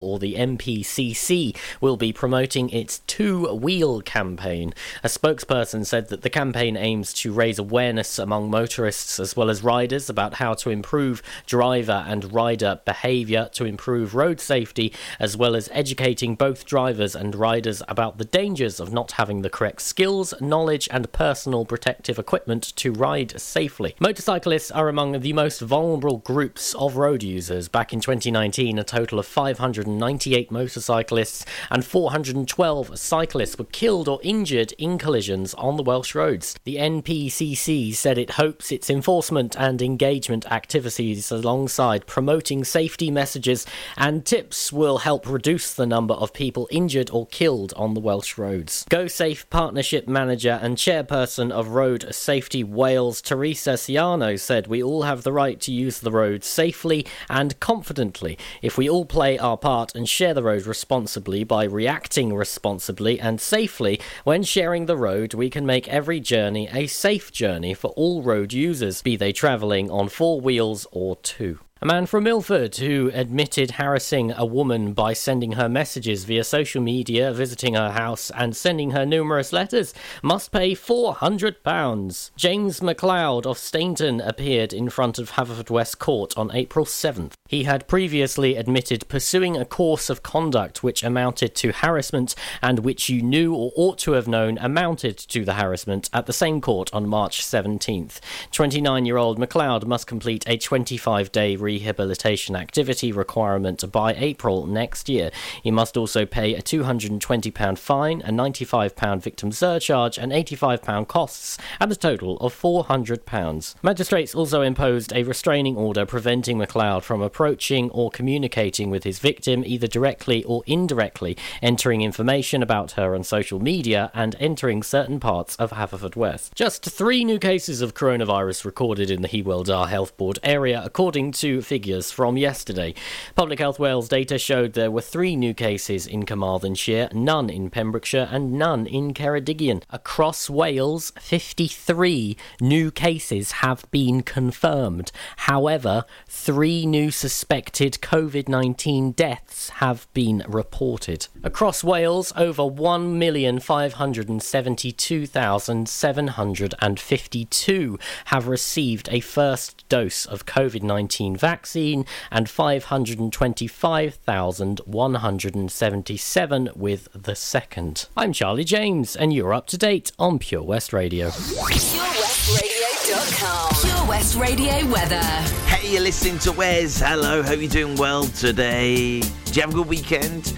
or the MPCC, will be promoting its two-wheel campaign. A spokesperson said that the campaign aims to raise awareness among motorists as well as riders about how to improve driver and rider behaviour to improve road safety, as well as educating both drivers and riders about the dangers of not having the correct skills, knowledge and personal protective equipment to ride safely. Motorcyclists are among the most vulnerable groups of road users. Back in 2019, a total of 598 motorcyclists and 412 cyclists were killed or injured in collisions on the Welsh roads. The NPCC said it hopes its enforcement and engagement activities alongside promoting safety messages and tips will help reduce the number of people injured or killed on the Welsh roads. Go Safe Partnership Manager and Chairperson of Road Safety Wales, Teresa Ciano, said we all have the right to use the road safely and confidently if we all play our part and share the road responsibly by reacting responsibly and safely. When sharing the road, we can make every journey a safe journey for all road users, be they travelling on four wheels or two. A man from Milford who admitted harassing a woman by sending her messages via social media, visiting her house and sending her numerous letters must pay £400. James McLeod of Stainton appeared in front of Haverfordwest Court on April 7th. He had previously admitted pursuing a course of conduct which amounted to harassment and which you knew or ought to have known amounted to the harassment at the same court on March 17th. 29-year-old McLeod must complete a 25-day rehabilitation activity requirement by April next year. He must also pay a £220 fine, a £95 victim surcharge and £85 costs, and a total of £400. Magistrates also imposed a restraining order preventing McLeod from approaching or communicating with his victim, either directly or indirectly, entering information about her on social media and entering certain parts of Haverfordwest. Just 3 new cases of coronavirus recorded in the Hywel Dda Health Board area, according to figures from yesterday. Public Health Wales data showed there were 3 new cases in Carmarthenshire, none in Pembrokeshire and none in Ceredigion. Across Wales, 53 new cases have been confirmed. However, 3 new suspected COVID-19 deaths have been reported. Across Wales, over 1,572,752 have received a first dose of COVID-19 vaccine and 525,177 with the second. I'm Charlie James and you're up to date on Pure West Radio. PureWestRadio.com. Pure West Radio weather. Hey, you're listening to Wes. Hello, hope you're doing well today. Did you have a good weekend?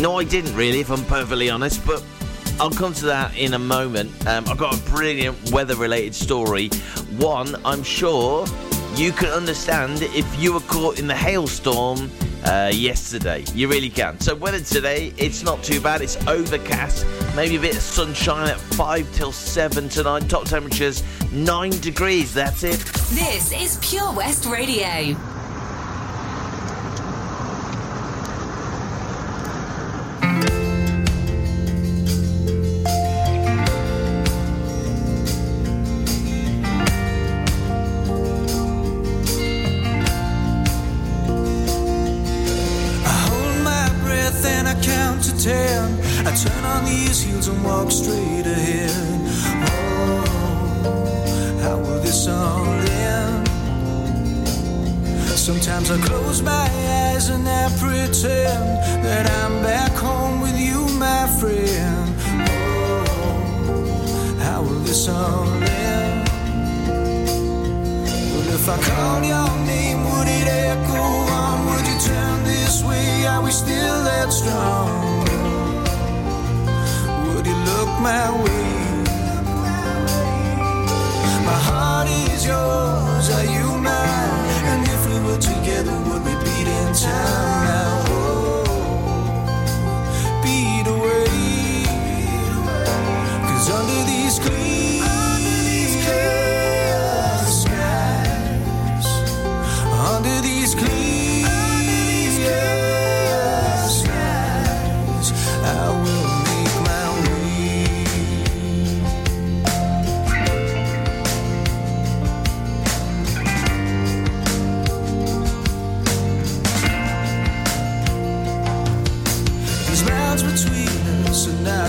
No, I didn't really, if I'm perfectly honest, but I'll come to that in a moment. I've got a brilliant weather-related story. One, I'm sure you can understand if you were caught in the hailstorm yesterday. You really can. So weather today, it's not too bad. It's overcast, maybe a bit of sunshine at 5 till 7 tonight. Top temperatures, 9 degrees. That's it. This is Pure West Radio. I turn on these heels and walk straight ahead. Oh, how will this all end? Sometimes I close my eyes and I pretend that I'm back home with you, my friend. Oh, how will this all end? Well, if I called your name, would it echo on? Would you turn this way? Are we still that strong? My way, my heart is yours, are you mine? And if we were together, would we beat in time now? Oh, beat away, 'cause under these clear skies, under these clear skies, I will.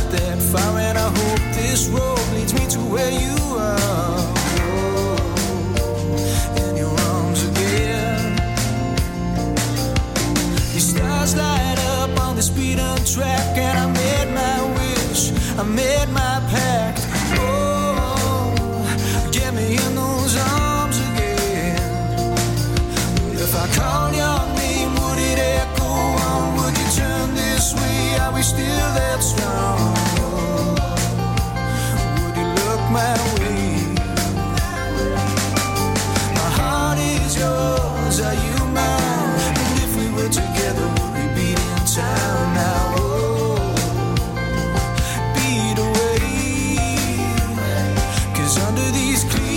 step far, and I hope this road leads me to where you are. Oh, in your arms again. The stars light up on the speeding track, and I made my wish, I made my pact. Oh, get me in those arms again. If I call your name, would it echo on? Would you turn this way? Are we still that strong? Would you look my way? My heart is yours, are you mine? And if we were together, would we be in time now? Oh, beat away. Cause under these clear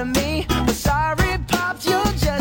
of me, but sorry, Pops, you're just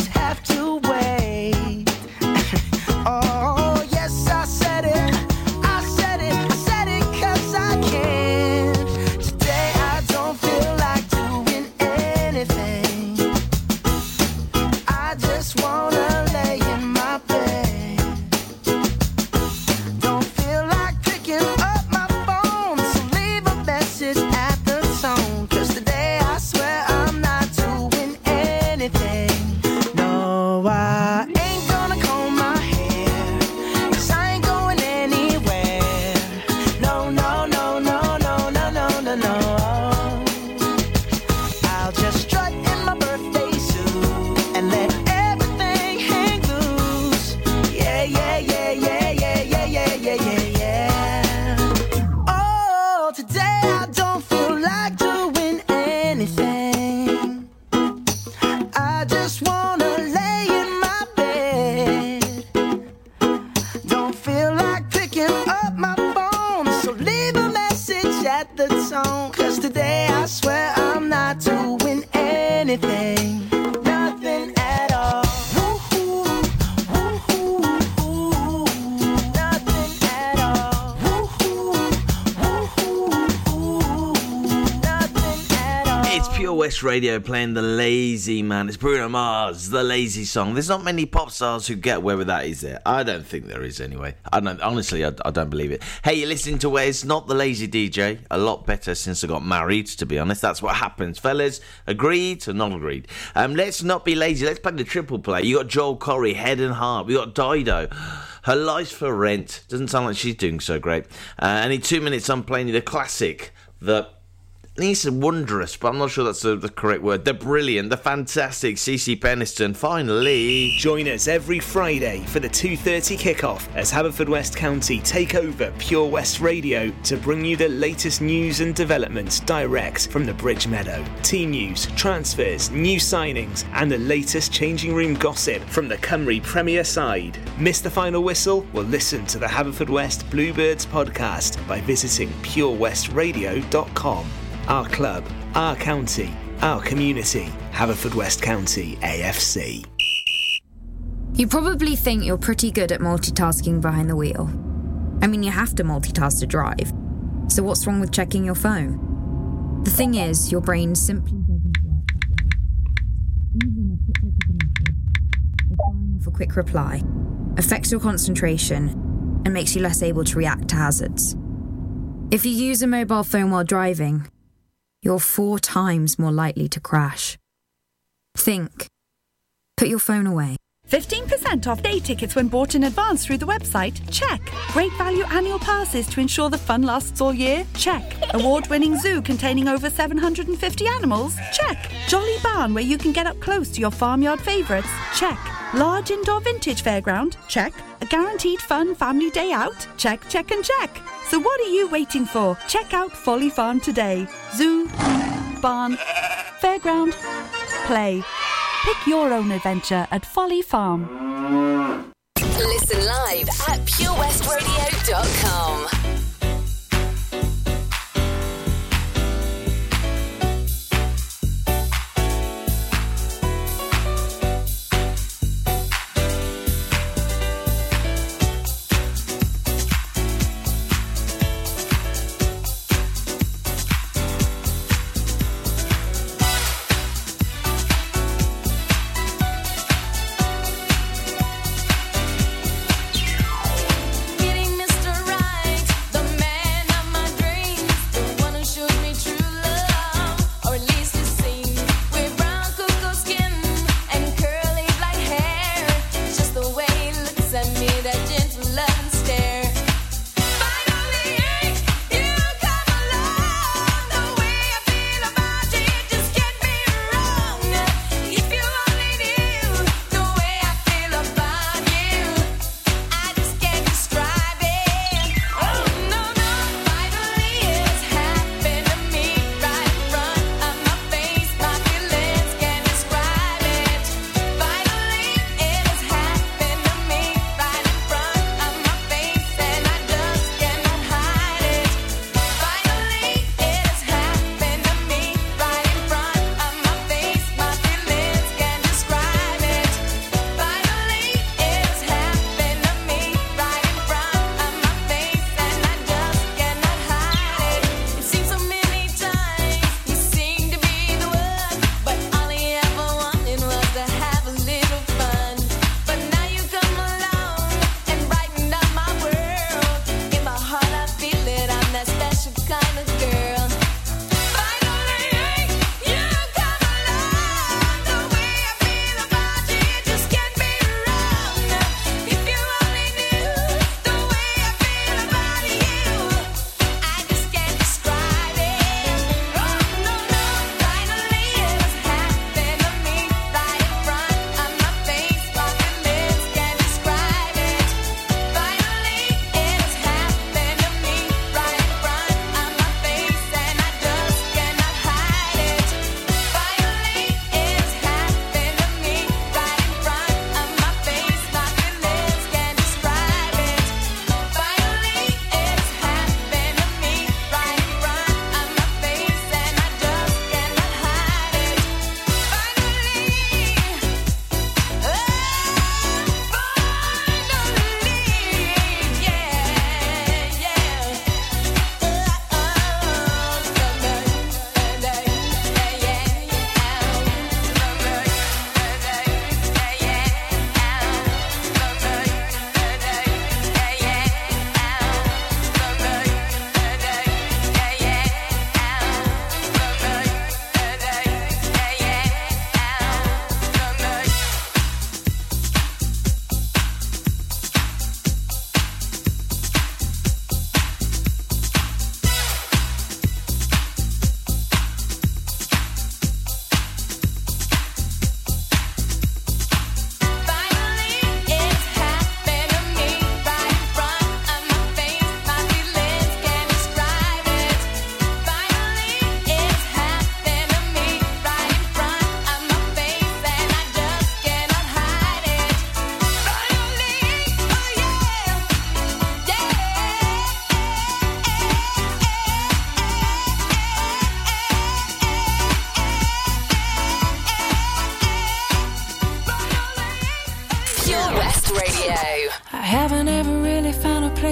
anything, nothing at all. Nothing at all. Nothing at all. It's Pure West Radio playing The Lazy Man. It's Bruno Mars, The Lazy Song. There's not many pop stars who get away with that, is there? I don't think there is, anyway. I don't believe it. Hey, you're listening to Wes, not The Lazy DJ. A lot better since I got married, to be honest. That's what happens. Fellas, agreed or not agreed? Let's not be lazy. Let's play the triple play. You got Joel Corry, Head and Heart. We got Dido, Her Life's for Rent. Doesn't sound like she's doing so great. And in 2 minutes, I'm playing you the classic, the... It's wondrous, but I'm not sure that's the correct word. The brilliant, the fantastic CeCe Peniston, finally. Join us every Friday for the 2:30 kick-off as Haverfordwest County take over Pure West Radio to bring you the latest news and developments direct from the Bridge Meadow. Team news, transfers, new signings and the latest changing room gossip from the Cymru Premier side. Miss the final whistle? Well, listen to the Haverfordwest Bluebirds podcast by visiting purewestradio.com. Our club, our county, our community. Haverfordwest County AFC. You probably think you're pretty good at multitasking behind the wheel. I mean, you have to multitask to drive. So what's wrong with checking your phone? The thing is, your brain simply doesn't work that way. Even a quick recognition, a quick reply, affects your concentration and makes you less able to react to hazards. If you use a mobile phone while driving, you're 4 times more likely to crash. Think. Put your phone away. 15% off day tickets when bought in advance through the website? Check. Great value annual passes to ensure the fun lasts all year? Check. Award-winning zoo containing over 750 animals? Check. Jolly barn where you can get up close to your farmyard favourites? Check. Large indoor vintage fairground? Check. A guaranteed fun family day out? Check, check and check. So what are you waiting for? Check out Folly Farm today. Zoo, barn, fairground, play. Pick your own adventure at Folly Farm. Listen live at purewestradio.com.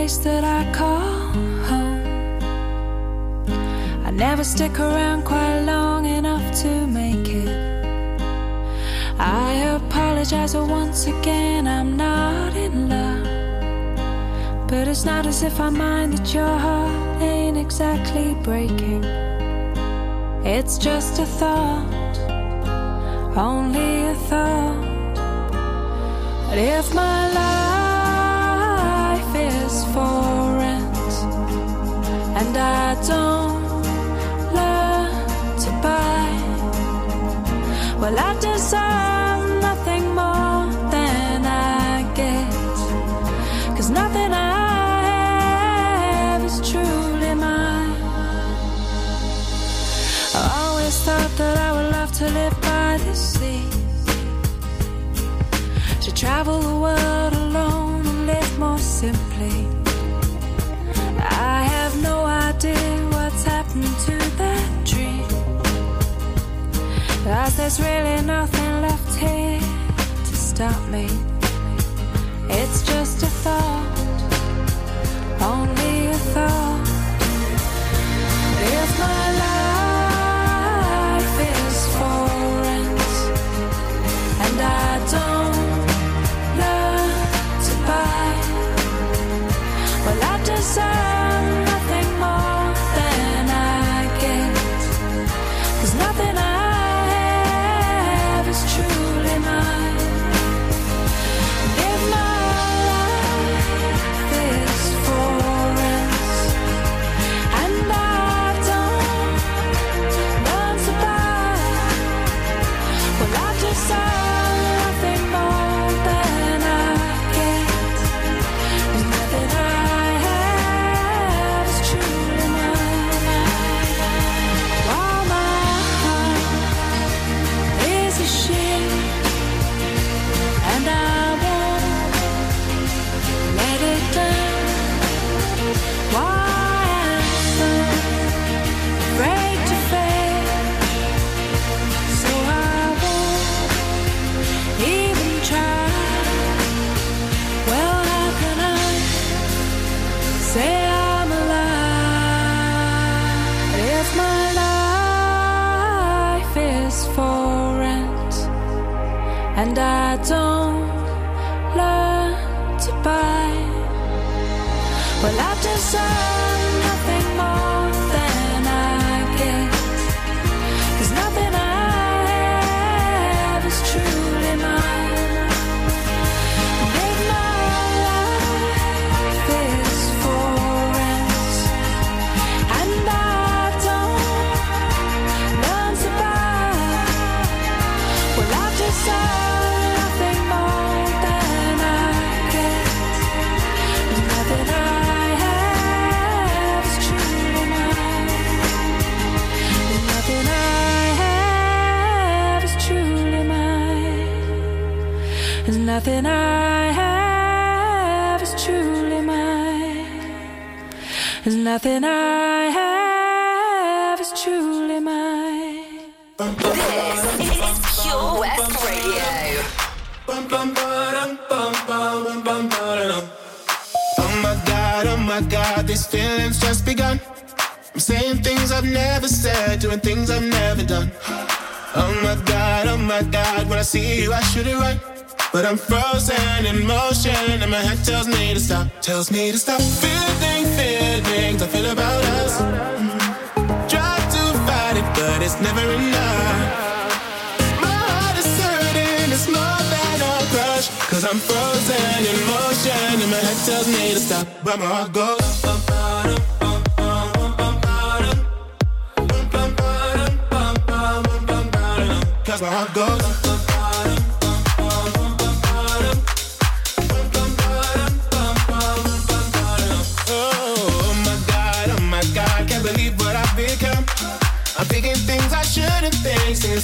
place that I call home. I never stick around quite long enough to make it. I apologize once again, I'm not in love, but it's not as if I mind that your heart ain't exactly breaking. It's just a thought, only a thought, but if my life is for rent and I don't learn to buy, well, I deserve nothing more than I get, 'cause nothing I have is truly mine. I always thought that I would love to live by the sea, to travel the world alone and live more simply. I have no idea what's happened to that dream, 'cause there's really nothing left here to stop me. It's just a thought, only a thought, but if my life is for rent and I don't learn to buy, well, I deserve nothing more than I get, 'cause nothing I have is truly mine. If my life is for rent and I don't learn to buy, well, I deserve nothing more than I get, 'cause nothing I have is truly mine. While my heart is a ship and I won't let it down, why am I afraid to fail? So I won't even try. Well, how can I say I'm alive? If my life is for rent and I don't learn to buy, well, I deserve nothing more than I get, 'cause nothing I have is truly mine. If my life is for rent and I don't learn to buy, well, I deserve nothing more than I get, 'cause nothing I have is truly mine. There's nothing I have is truly mine. There's nothing I have is truly mine. There's nothing I have is truly mine. This is Pure West Radio. Oh my God, these feelings just begun. I'm saying things I've never said, doing things I've never done. Oh my God, when I see you I should it right, but I'm frozen in motion and my head tells me to stop. Tells me to stop feeling feelings I feel about us. Try to fight it, but it's never enough. My heart is hurting, it's more than a crush, 'cause I'm frozen in motion and my head tells me to stop, but my heart goes up. That's where I go. Oh my God, can't believe what I've become. I'm thinking things I shouldn't think, singing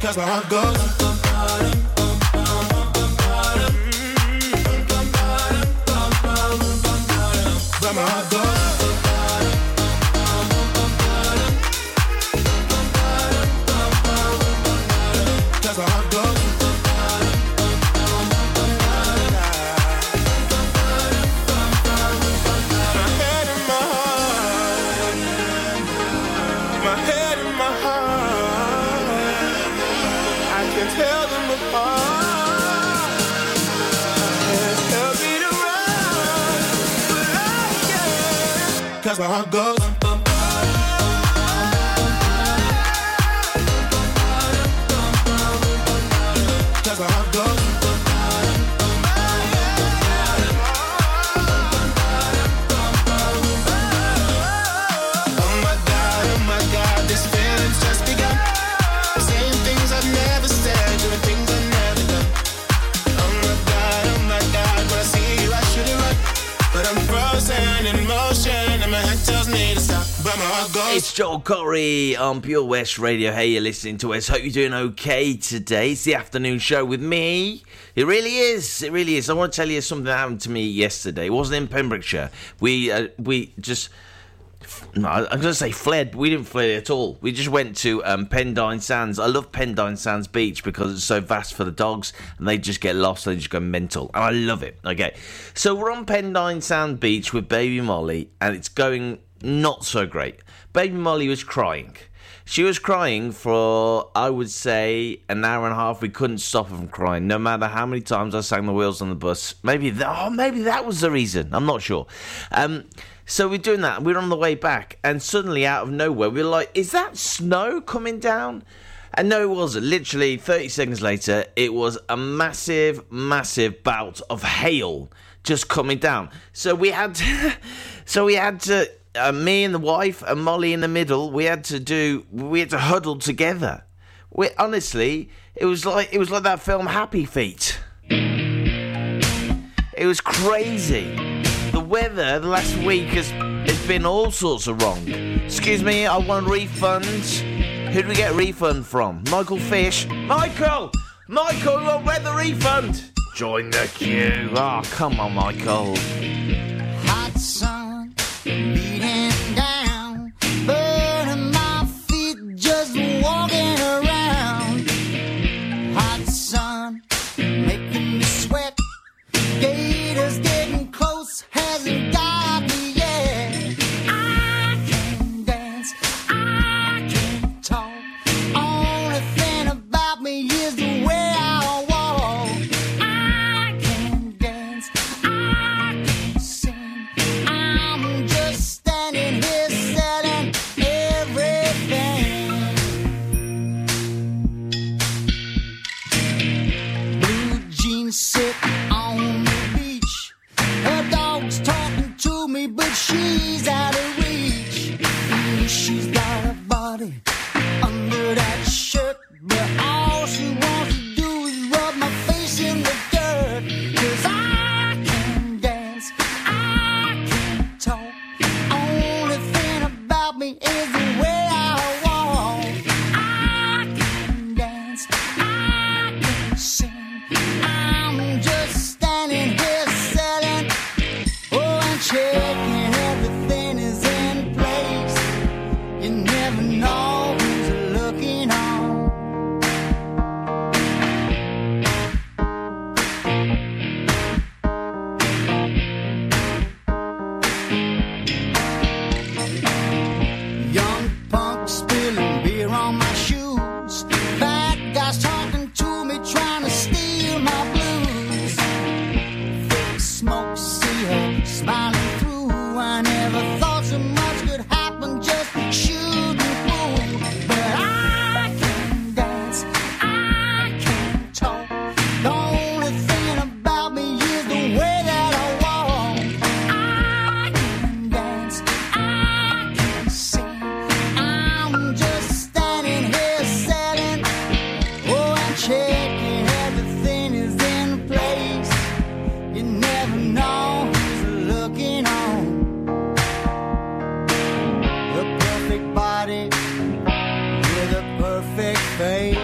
cause my heart goes. Cause my heart goes. Cause my heart goes. Oh my God, this feeling's just begun. Saying things I've never said, doing things I've never done. Oh my God, when I see you I shouldn't run, but I'm frozen in motion. It's Joel Corry on Pure West Radio. Hey, you're listening to us. Hope you're doing okay today. It's the afternoon show with me. It really is. It really is. I want to tell you something that happened to me yesterday. It wasn't in Pembrokeshire. We fled. We didn't flee at all. We just went to Pendine Sands. I love Pendine Sands Beach because it's so vast for the dogs and they just get lost. They just go mental. And I love it. Okay. So we're on Pendine Sands Beach with baby Molly and it's going not so great. Baby Molly was crying. She was crying for, I would say, an hour and a half. We couldn't stop her from crying, no matter how many times I sang The Wheels on the Bus. Maybe that was the reason. I'm not sure. So we're doing that. We're on the way back. And suddenly, out of nowhere, we're like, is that snow coming down? And no, it wasn't. Literally, 30 seconds later, it was a massive, massive bout of hail just coming down. So we had to... me and the wife and Molly in the middle, we had to huddle together. Honestly, it was like that film Happy Feet. It was crazy. The weather the last week has been all sorts of wrong. Excuse me, I want refunds. Who do we get a refund from? Michael Fish. Michael, we want weather refund. Join the queue. Oh, come on, Michael. Hot sun. Beating down, burning my feet, just walking around. Hot sun, making me sweat. Gator's getting close, hasn't got me yet. I can dance, I can talk. Only thing about me is the way I walk. I can dance, I can sing. I'm standing here selling everything. Blue jeans sit on the beach. Her dog's talking to me, but she's out of reach. She's got a body under that shirt, but all she wants to do is rub my face in the dirt. 'Cause I can dance, I can talk. Only thing about me is the way I walk. I can dance, I can sing. I'm just standing here selling. Oh, I'm checking everything is in place. You never know who's looking on. Young punk spilling beer on my shoes. Bad guys talking to me, trying to steal my blues. Thick smoke, see her smiling through. I never thought so much could happen, just shooting through. perfect face.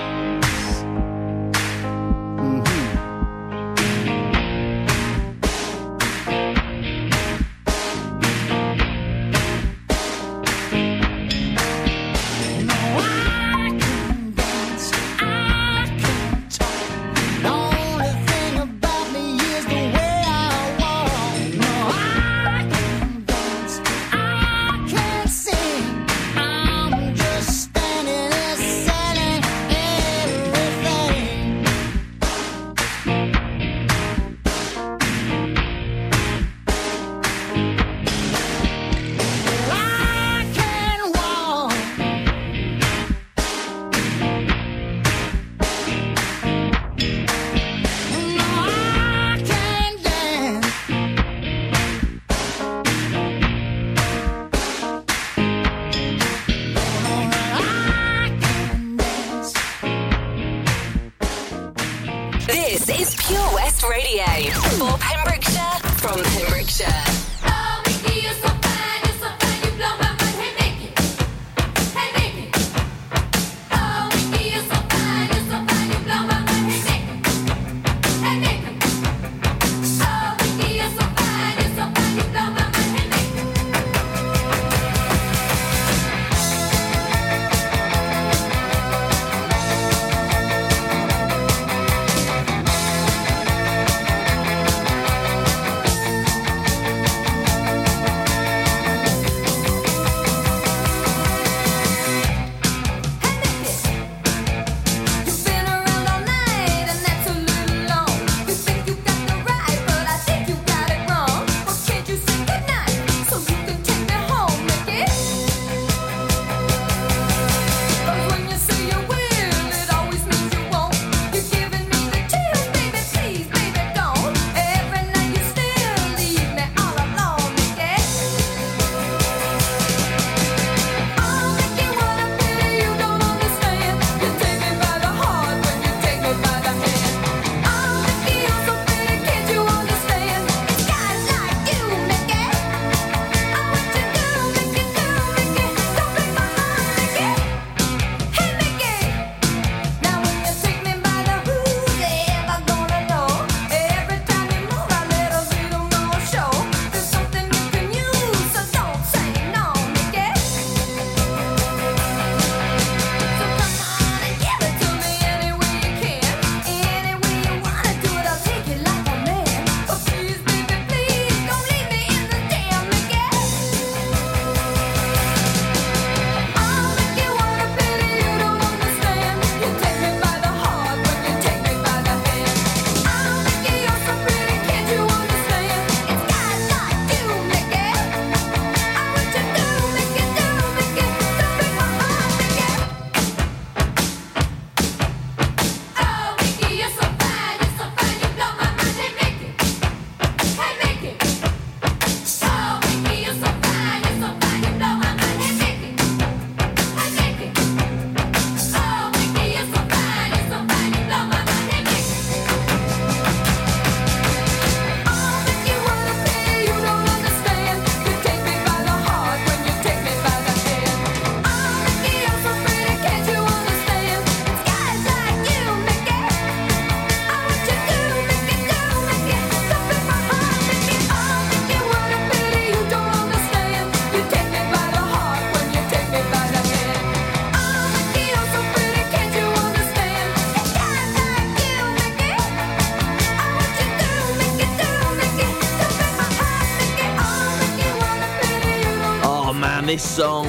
This song,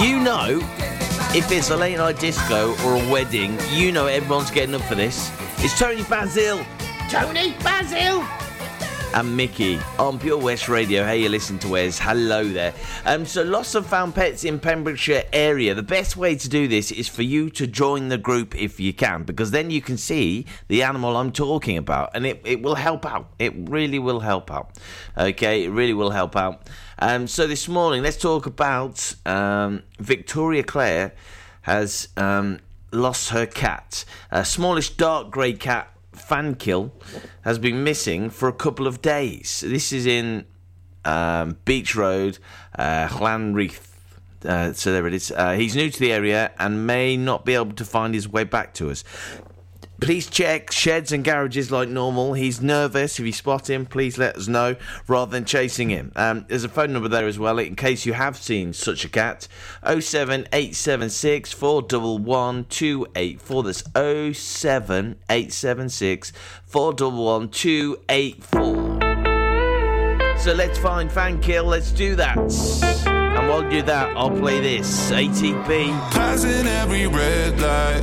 you know, if it's a late night disco or a wedding, you know everyone's getting up for this. It's Toni Basil. Toni Basil! And Mickey on Pure West Radio. Hey, you listen to Wes. Hello there. So lost and found pets in Pembrokeshire area. The best way to do this is for you to join the group if you can, because then you can see the animal I'm talking about and it will help out. It really will help out. Okay, it really will help out. So this morning, let's talk about Victoria Clare has lost her cat. A smallish dark grey cat, Fankill, has been missing for a couple of days. This is in Beach Road, Hlan Reef. So there it is. He's new to the area and may not be able to find his way back to us. Please check sheds and garages like normal. He's nervous. If you spot him, please let us know rather than chasing him. There's a phone number there as well in case you have seen such a cat. 07876 411 284. That's 07876 411 284. So let's find Fankill. Let's do that. And while you do that, I'll play this. ATP. Passing every red light.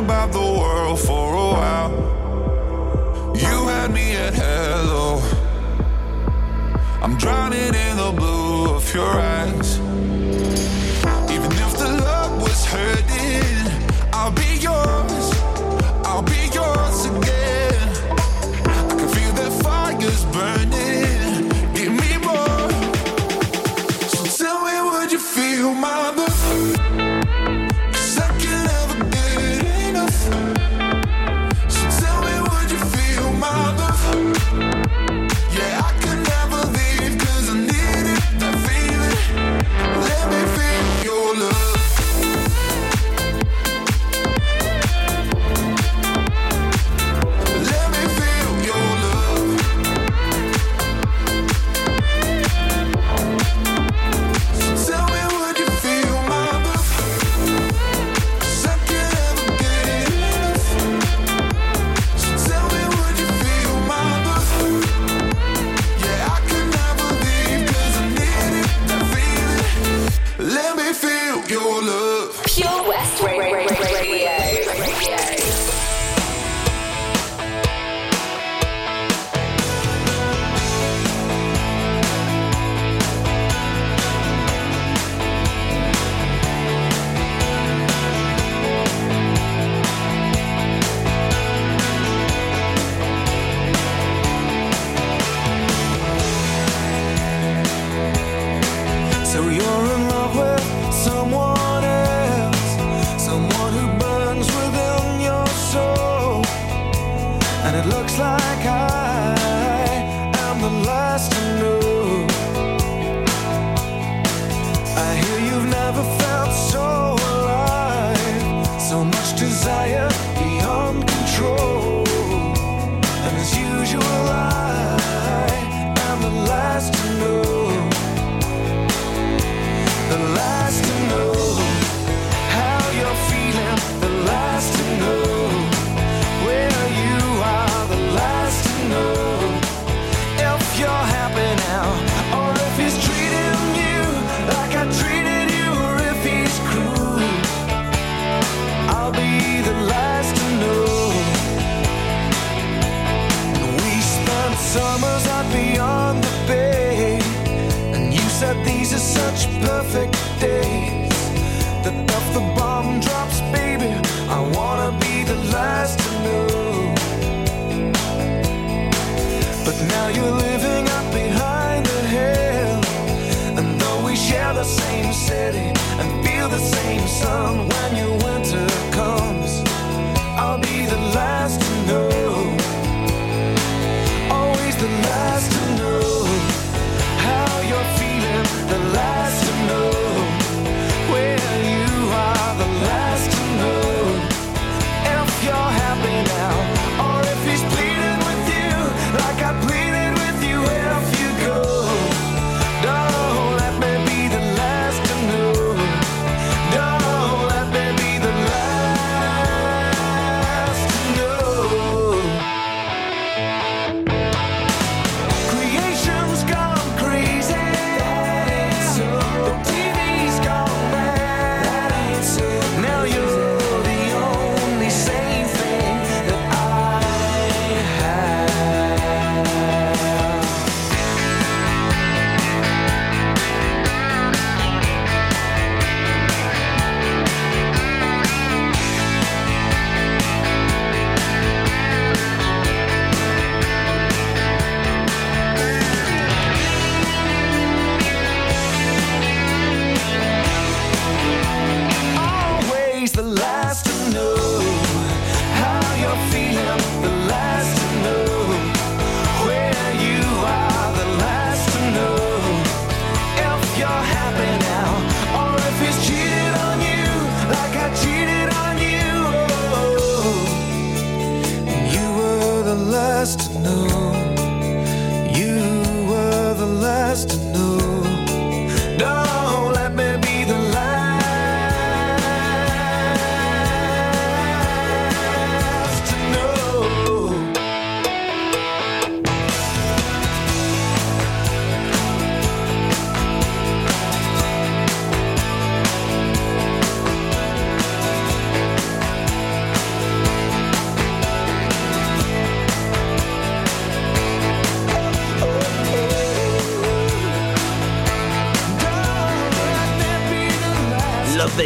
About the world for a while. You had me at hello. I'm drowning in the blue of your eyes. Even if the love was hurting, I'll be yours again. I can feel that fire's burning, give me more. So tell me, would you feel my love?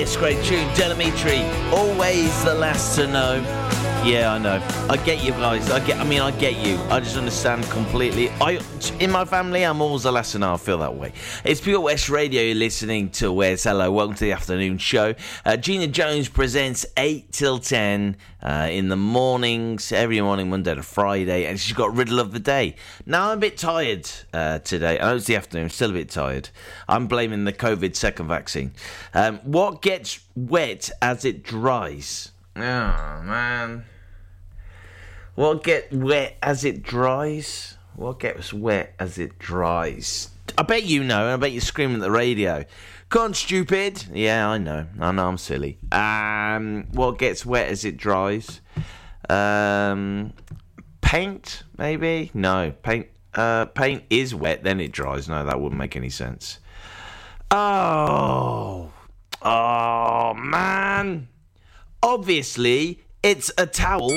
this great tune, Dimitri, Always the Last to Know. Yeah, I know. I get you guys. I get you. I just understand completely. In my family, I'm always the last to know. I feel that way. It's Pure West Radio you're listening to. Wes, hello. Welcome to the afternoon show. Gina Jones presents 8 till 10 in the mornings, every morning, Monday to Friday, and she's got Riddle of the Day. Now, I'm a bit tired today. I know it's the afternoon. I'm still a bit tired. I'm blaming the COVID second vaccine. What gets wet as it dries? Oh, man. What gets wet as it dries? What gets wet as it dries? I bet you know, and I bet you're screaming at the radio. Go on, stupid. Yeah, I know. I know I'm silly. What gets wet as it dries? Paint, maybe? No, paint is wet, then it dries. No, that wouldn't make any sense. Oh, man. Obviously, it's a towel.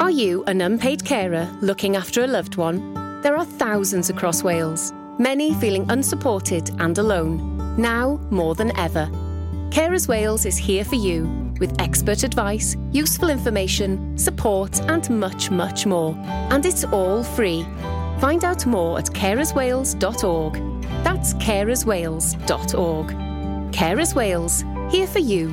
Are you an unpaid carer looking after a loved one? There are thousands across Wales, many feeling unsupported and alone, now more than ever. Carers Wales is here for you, with expert advice, useful information, support and much, much more. And it's all free. Find out more at carerswales.org. That's carerswales.org. Carers Wales, here for you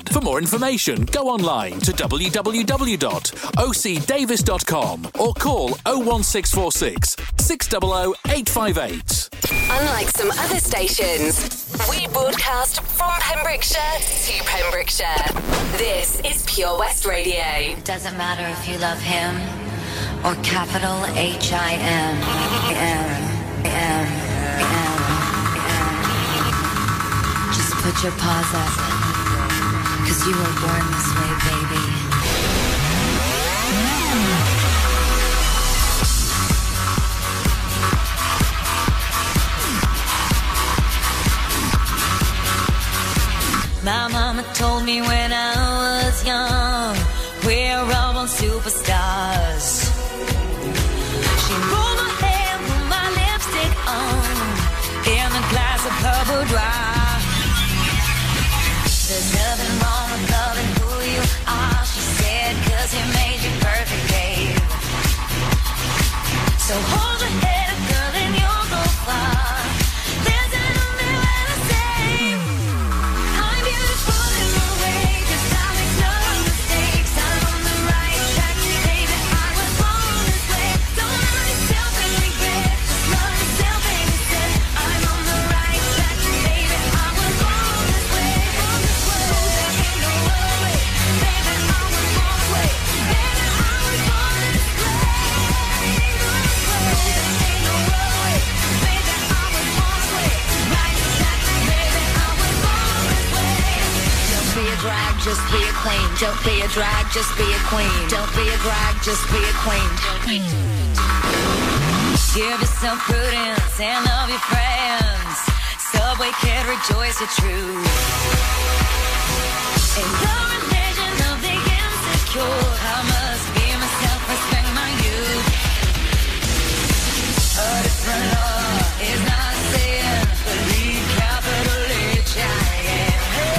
For more information, go online to www.ocdavis.com or call 01646 600 858. Unlike some other stations, we broadcast from Pembrokeshire to Pembrokeshire. This is Pure West Radio. It doesn't matter if you love him or capital HIM. Just put your paws up. 'Cause you were born this way, baby. My mama told me when I was young, we're all on superstars. She rolled my hair, put my lipstick on, in a glass of her boudoir. There's nothing wrong with loving who you are, she said, 'cause he made you perfect, babe. So hold your head up, girl, and you'll go far. Listen to me when I say, I'm beautiful in my way, 'cause I make no mistakes. I'm on the right track, baby, I was born this way. Don't let yourself in regret, just love yourself, baby, said, I'm on the right track, baby, I was born this way. Just be a queen. Don't be a drag, just be a queen. Don't be a drag, just be a queen. Give yourself prudence and love your friends. Subway kid, rejoice your truth. In the religion of the insecure, I must be myself, respect my youth. A different law is not sin. Believe capital H I am. Way.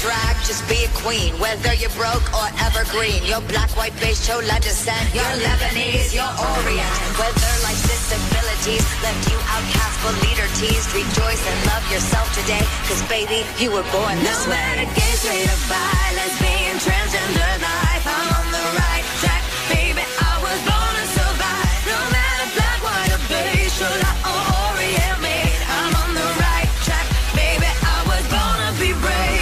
drag, just be a queen. Whether you're broke or evergreen, you're black, white, beige, chola descent, you're Lebanese, you're Orient. Whether life's disabilities left you outcast but leader teased, rejoice and love yourself today, cause baby, you were born this way. No matter gay, straight or bi, lesbian, transgender life, I'm on the right track, baby, I was born to survive. No matter black, white or beige, chola or Orient, mate, I'm on the right track, baby, I was born to be brave.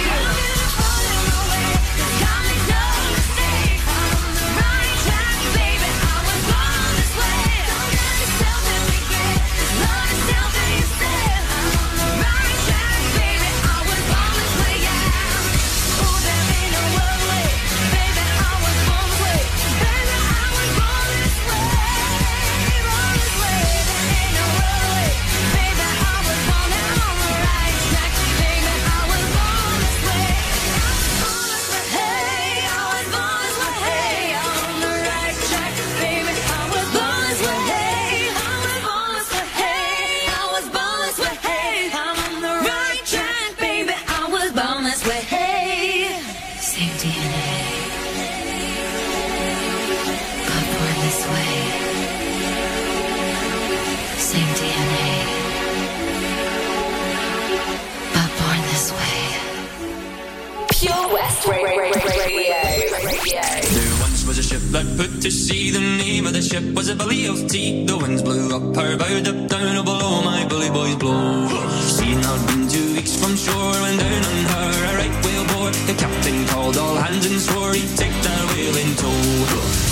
There once was a ship that put to sea. The name of the ship was a belly of tea. The winds blew up her bow, up down, oh below my bully boys blow. Seen I'd been 2 weeks from shore, and down on her a right whale bore. The captain called all hands and swore he'd take that whale in tow.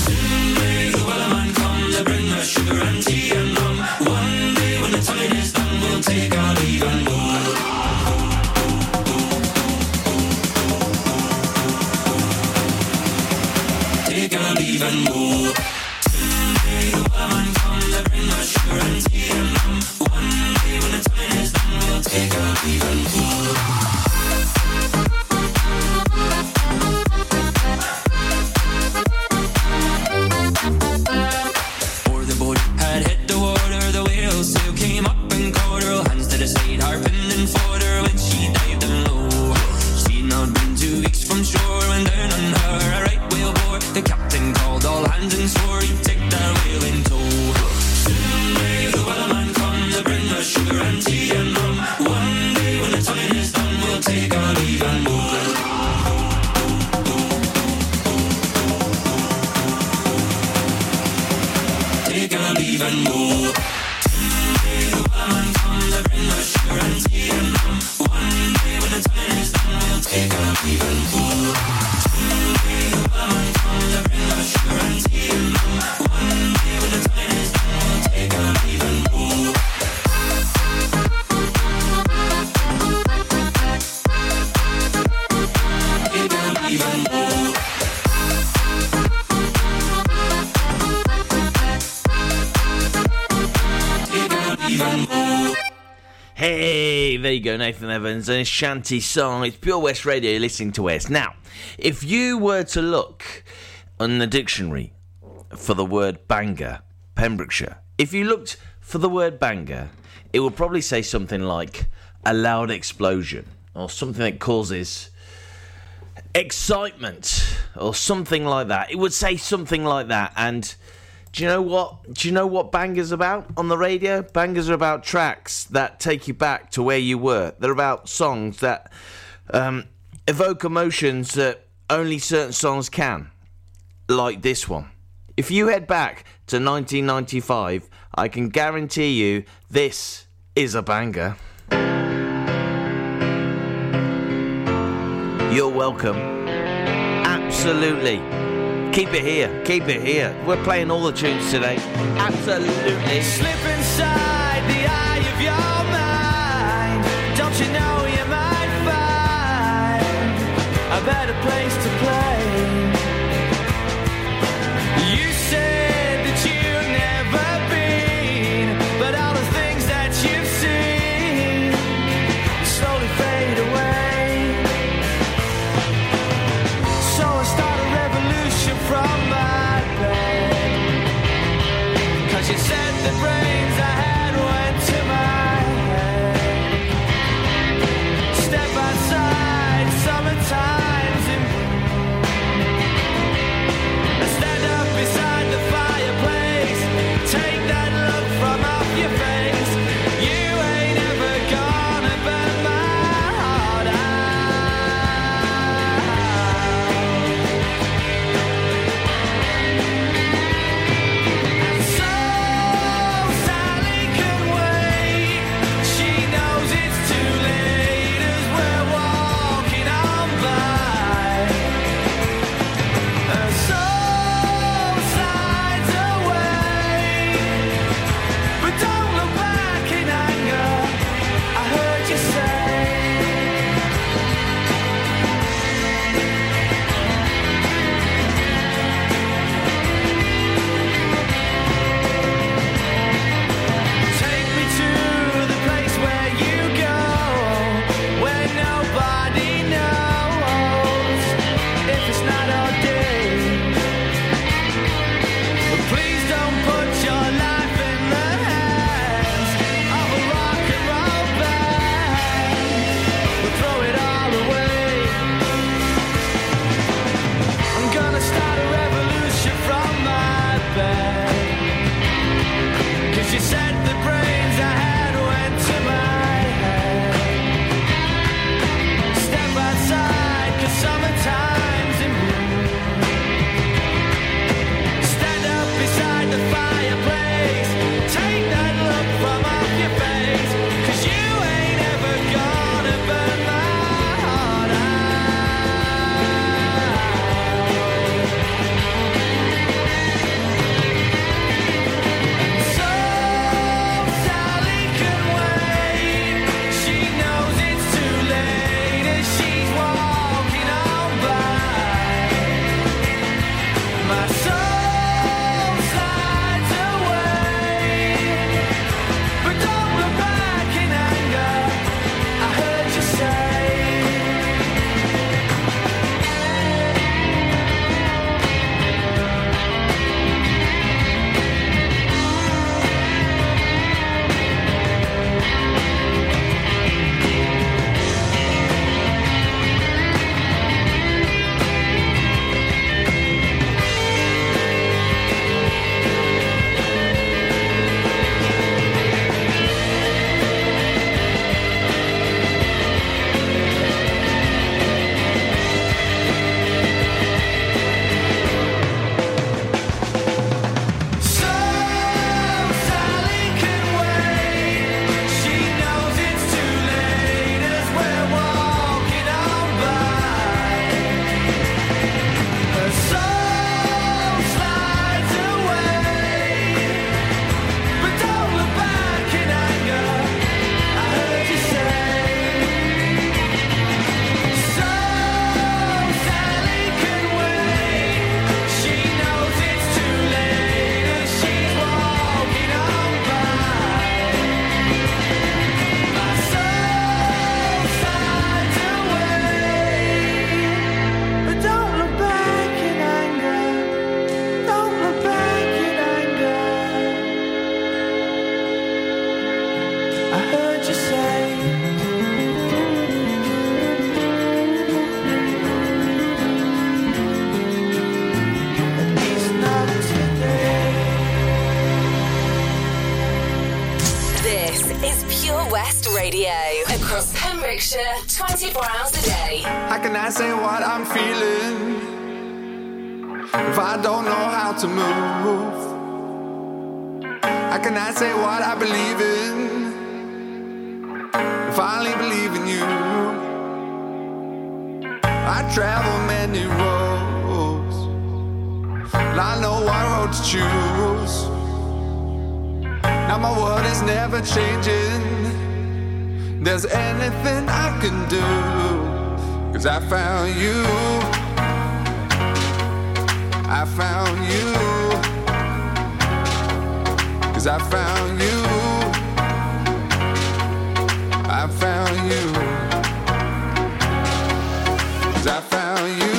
Soon may the whaler man come to bring us sugar and tea and rum. One day when the time is done, we'll take our leave and go. Gonna leave and go. Today the woman comes to bring us sugar and tea and rum. One day when the time is done, we'll take our leave and go. Nathan Evans and his shanty song. It's Pure West Radio, listening to West. Now, if you were to look on the dictionary for the word banger, Pembrokeshire, if you looked for the word banger, it would probably say something like a loud explosion or something that causes excitement or something like that. It would say something like that. And do you know what? Do you know what bangers are about on the radio? Bangers are about tracks that take you back to where you were. They're about songs that evoke emotions that only certain songs can, like this one. If you head back to 1995, I can guarantee you this is a banger. You're welcome. Absolutely. Keep it here, keep it here. We're playing all the tunes today. Absolutely. Slip inside the eye of your mind. Don't you know you might find a better place to play? You said that you've never been, but all the things that you've seen slowly fade away. So I started from my bed, 'cause you said the brains I had went to my head. Step outside, summertime. Pure West Radio. Across Pembrokeshire, 24 hours a day. How can I say what I'm feeling if I don't know how to move? How can I say what I believe in if I only believe in you? I travel many roads and I know what road to choose. Now my world is never changing. There's anything I can do, 'cause I found you. I found you. 'Cause I found you. I found you. 'Cause I found you.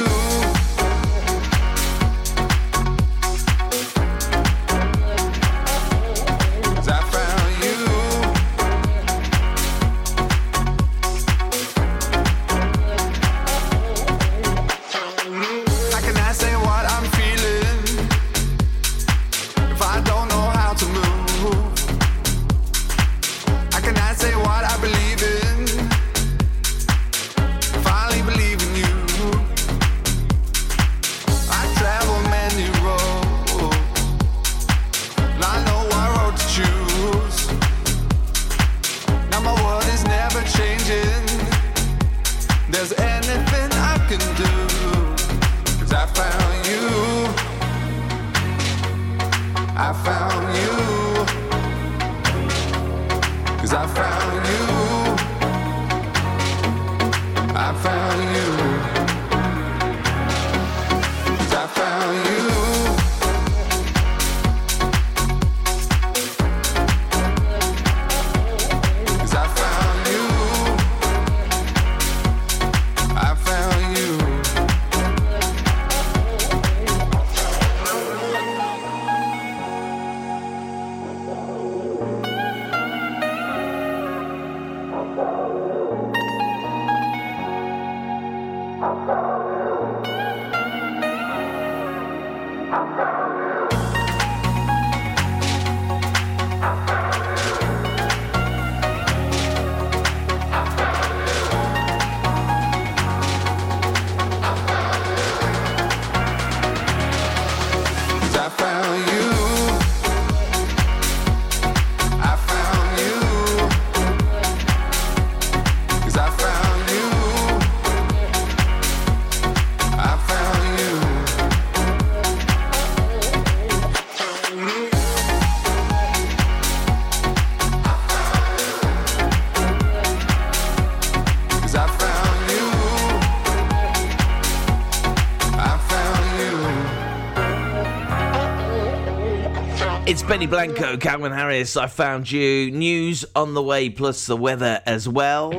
Benny Blanco, Calvin Harris, I found you. News on the way, plus the weather as well.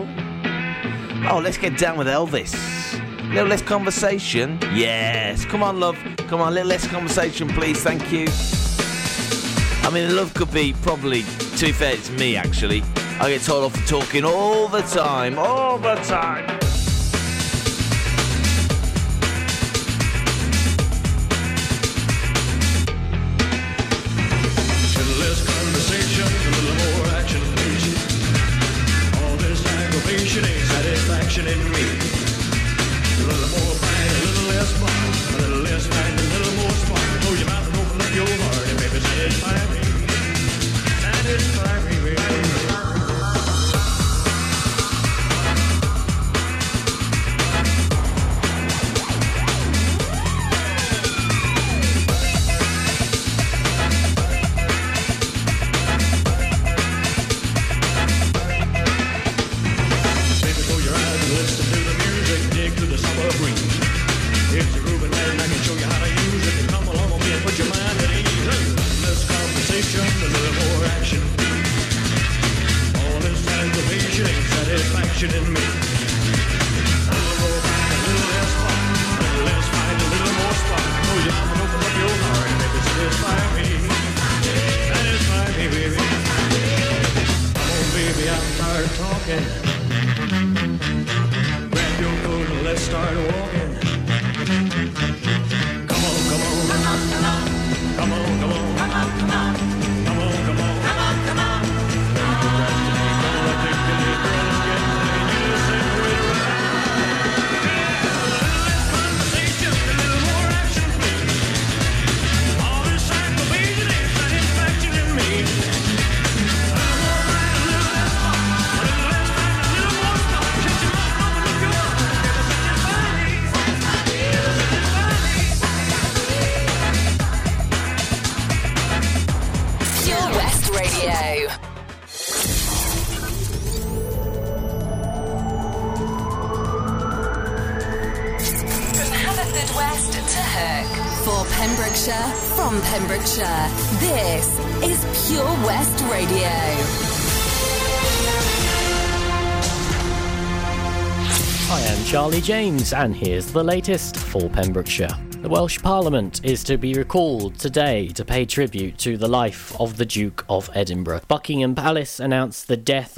Oh, let's get down with Elvis. A little less conversation. Yes. Come on, love. Come on, a little less conversation, please. Thank you. I mean, love could be probably, to be fair, it's me, actually. I get told off for talking all the time. All the time. Satisfaction in me. A little more pride, a little less fun, a little less mind, a little more spark. Close your mouth and open up your heart, and baby, satisfy me. Satisfy me, baby. Come on. Pembrokeshire, from Pembrokeshire. This is Pure West Radio. I am Charlie James, and here's the latest for Pembrokeshire. The Welsh Parliament is to be recalled today to pay tribute to the life of the Duke of Edinburgh. Buckingham Palace announced the death of